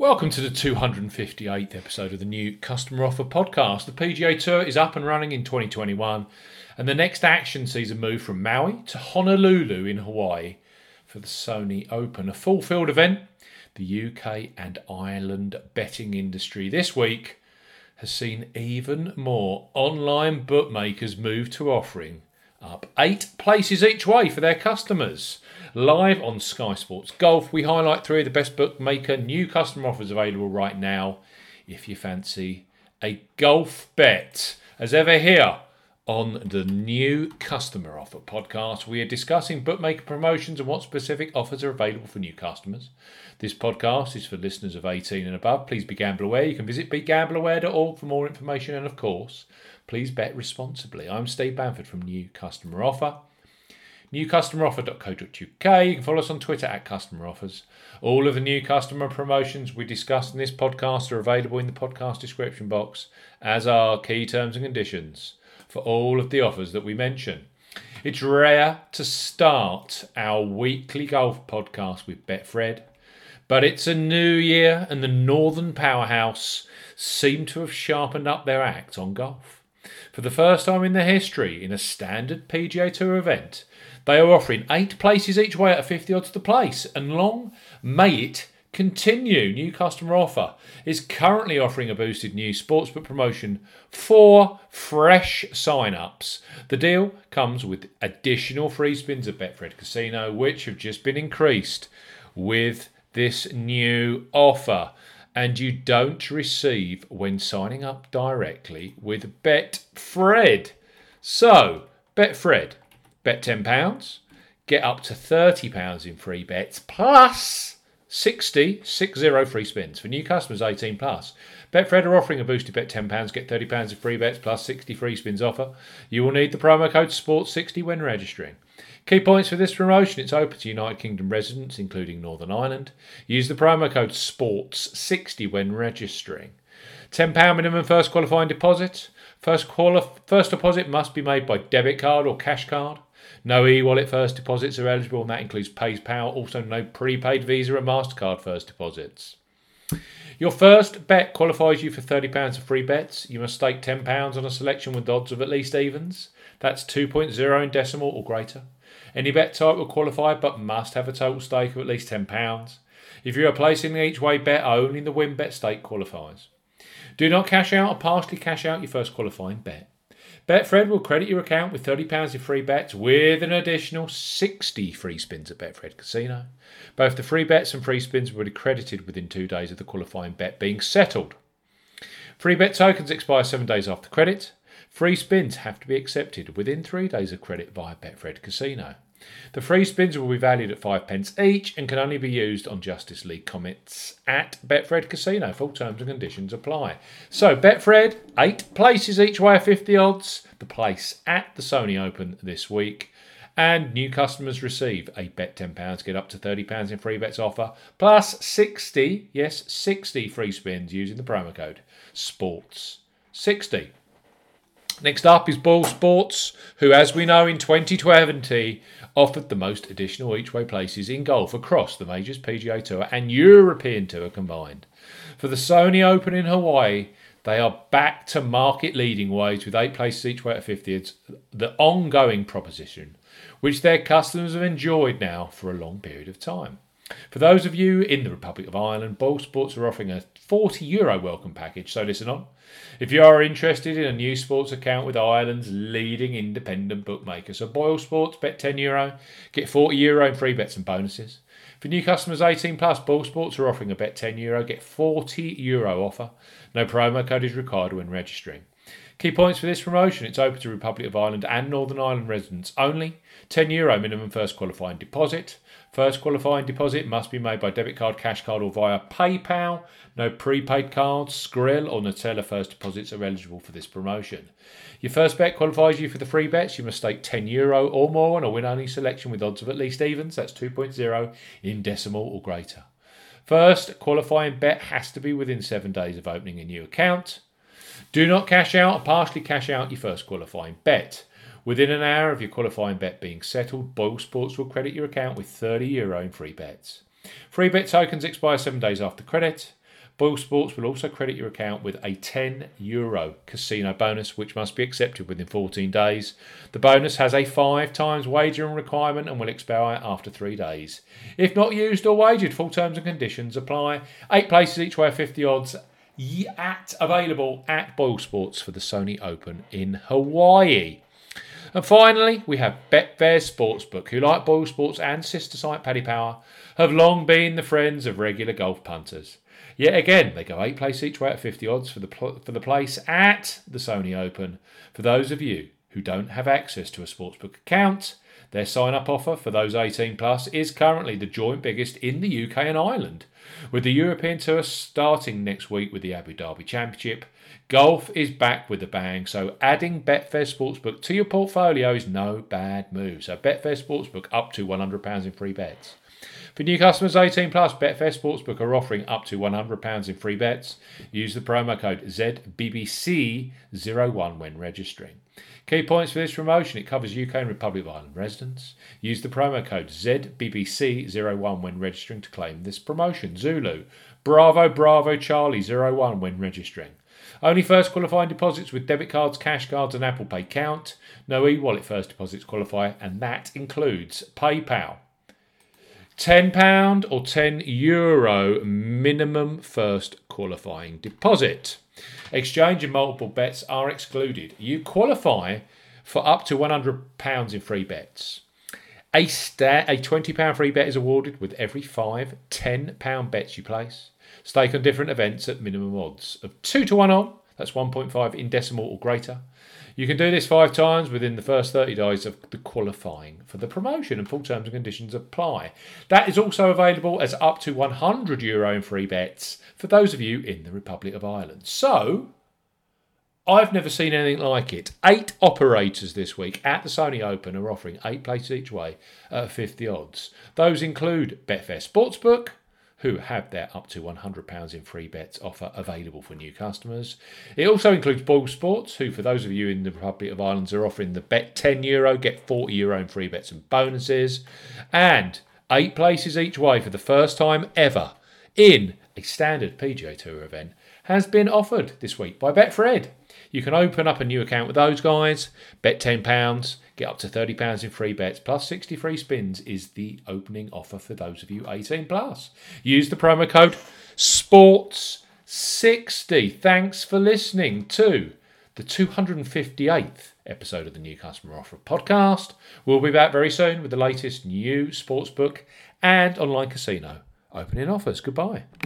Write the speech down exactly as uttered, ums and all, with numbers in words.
Welcome to the two hundred fifty-eighth episode of the New Customer Offer podcast. The P G A Tour is up and running in twenty twenty-one, and the next action sees a move from Maui to Honolulu in Hawaii for the Sony Open, a full-field event the U K and Ireland betting industry this week has seen even more online bookmakers move to offering up eight places each way for their customers. Live on Sky Sports Golf, we highlight three of the best bookmaker new customer offers available right now if you fancy a golf bet. As ever here on the New Customer Offer podcast, we are discussing bookmaker promotions and what specific offers are available for new customers. This podcast is for listeners of eighteen and above. Please be gamble aware. You can visit be gamble aware dot org for more information, and of course, please bet responsibly. I'm Steve Bamford from New Customer Offer. new customer offer dot co dot U K. You can follow us on Twitter at Customer Offers. All of the new customer promotions we discussed in this podcast are available in the podcast description box, as are key terms and conditions for all of the offers that we mention. It's rare to start our weekly golf podcast with Betfred, but it's a new year and the Northern Powerhouse seem to have sharpened up their act on golf. For the first time in their history, in a standard P G A Tour event, they are offering eight places each way at fifty odds to place, and long may it continue. New Customer Offer is currently offering a boosted new sportsbook promotion for fresh sign-ups. The deal comes with additional free spins at Betfred Casino, which have just been increased with this new offer, and you don't receive when signing up directly with Betfred. So, Betfred, bet ten pounds, get up to thirty pounds in free bets, plus sixty, six zero free spins for new customers eighteen plus. Betfred are offering a boosted bet ten pounds, get thirty pounds of free bets plus sixty free spins offer. You will need the promo code sport sixty when registering. Key points for this promotion: it's open to United Kingdom residents, including Northern Ireland. Use the promo code sports sixty when registering. ten pounds minimum first qualifying deposit. First quali- first deposit must be made by debit card or cash card. No e-wallet first deposits are eligible, and that includes PayPal. Also, no prepaid Visa or MasterCard first deposits. Your first bet qualifies you for thirty pounds of free bets. You must stake ten pounds on a selection with odds of at least evens. That's two point oh in decimal or greater. Any bet type will qualify, but must have a total stake of at least ten pounds. If you are placing an each-way bet, only the win bet stake qualifies. Do not cash out or partially cash out your first qualifying bet. Betfred will credit your account with thirty pounds in free bets, with an additional sixty free spins at Betfred Casino. Both the free bets and free spins will be credited within two days of the qualifying bet being settled. Free bet tokens expire seven days after credit. Free spins have to be accepted within three days of credit via Betfred Casino. The free spins will be valued at five pence each and can only be used on Justice League Comics at Betfred Casino. Full terms and conditions apply. So, Betfred, eight places each way, fifty odds. The place at the Sony Open this week. And new customers receive a bet ten pounds, get up to thirty pounds in free bets offer, plus sixty, yes, sixty free spins using the promo code sports sixty. Next up is BoyleSports, who, as we know, in twenty twenty offered the most additional each-way places in golf across the majors, P G A Tour and European Tour combined. For the Sony Open in Hawaii, they are back to market-leading ways with eight places each way at fifty. It's the ongoing proposition, which their customers have enjoyed now for a long period of time. For those of you in the Republic of Ireland, BoyleSports are offering a forty euro welcome package, so listen on. If you are interested in a new sports account with Ireland's leading independent bookmaker, so BoyleSports, bet ten euro, get forty euro in free bets and bonuses. For new customers eighteen plus, BoyleSports are offering a bet ten euro, get forty euro offer. No promo code is required when registering. Key points for this promotion: it's open to Republic of Ireland and Northern Ireland residents only. ten euro minimum first qualifying deposit. First qualifying deposit must be made by debit card, cash card or via PayPal. No prepaid cards, Skrill or Nutella first deposits are eligible for this promotion. Your first bet qualifies you for the free bets. You must stake ten euro or more on a win-only selection with odds of at least evens. That's two point oh in decimal or greater. First qualifying bet has to be within seven days of opening a new account. Do not cash out or partially cash out your first qualifying bet. Within an hour of your qualifying bet being settled, BoyleSports will credit your account with thirty euro in free bets. Free bet tokens expire seven days after credit. BoyleSports will also credit your account with a ten euro casino bonus, which must be accepted within fourteen days. The bonus has a five times wagering requirement and will expire after three days. If not used or wagered, full terms and conditions apply. Eight places each way, fifty odds. At available at BoyleSports for the Sony Open in Hawaii. And finally, we have Betfair Sportsbook, who, like BoyleSports and sister site Paddy Power, have long been the friends of regular golf punters. Yet again, they go eight places each way at fifty odds for the pl- for the place at the Sony Open. For those of you who don't have access to a sportsbook account, their sign-up offer for those eighteen plus is currently the joint biggest in the U K and Ireland. With the European Tour starting next week with the Abu Dhabi Championship, golf is back with a bang, so adding Betfair Sportsbook to your portfolio is no bad move. So Betfair Sportsbook up to one hundred pounds in free bets. For new customers eighteen plus, Betfair Sportsbook are offering up to one hundred pounds in free bets. Use the promo code Z B B C zero one when registering. Key points for this promotion: it covers U K and Republic of Ireland residents. Use the promo code Z B B C zero one when registering to claim this promotion. Zulu, Bravo, Bravo, Charlie zero one when registering. Only first qualifying deposits with debit cards, cash cards and Apple Pay count. No e-wallet first deposits qualify, and that includes PayPal. ten pounds or ten euro minimum first qualifying deposit. Exchange and multiple bets are excluded. You qualify for up to one hundred pounds in free bets. A, sta- a twenty pounds free bet is awarded with every five ten pounds bets you place. Stake on different events at minimum odds of two to one on. That's one point five in decimal or greater. You can do this five times within the first thirty days of the qualifying for the promotion, and full terms and conditions apply. That is also available as up to one hundred euro in free bets for those of you in the Republic of Ireland. So, I've never seen anything like it. Eight operators this week at the Sony Open are offering eight places each way at fifty odds. Those include Betfair Sportsbook, who have their up to one hundred pounds in free bets offer available for new customers. It also includes BoyleSports, who, for those of you in the Republic of Ireland, are offering the bet ten euro, get forty euro in free bets and bonuses. And eight places each way for the first time ever in a standard P G A Tour event has been offered this week by Betfred. You can open up a new account with those guys, bet ten pounds, get up to thirty pounds in free bets, plus sixty free spins is the opening offer for those of you eighteen plus. Use the promo code sports sixty. Thanks for listening to the two hundred fifty-eighth episode of the New Customer Offer podcast. We'll be back very soon with the latest new sportsbook and online casino opening offers. Goodbye.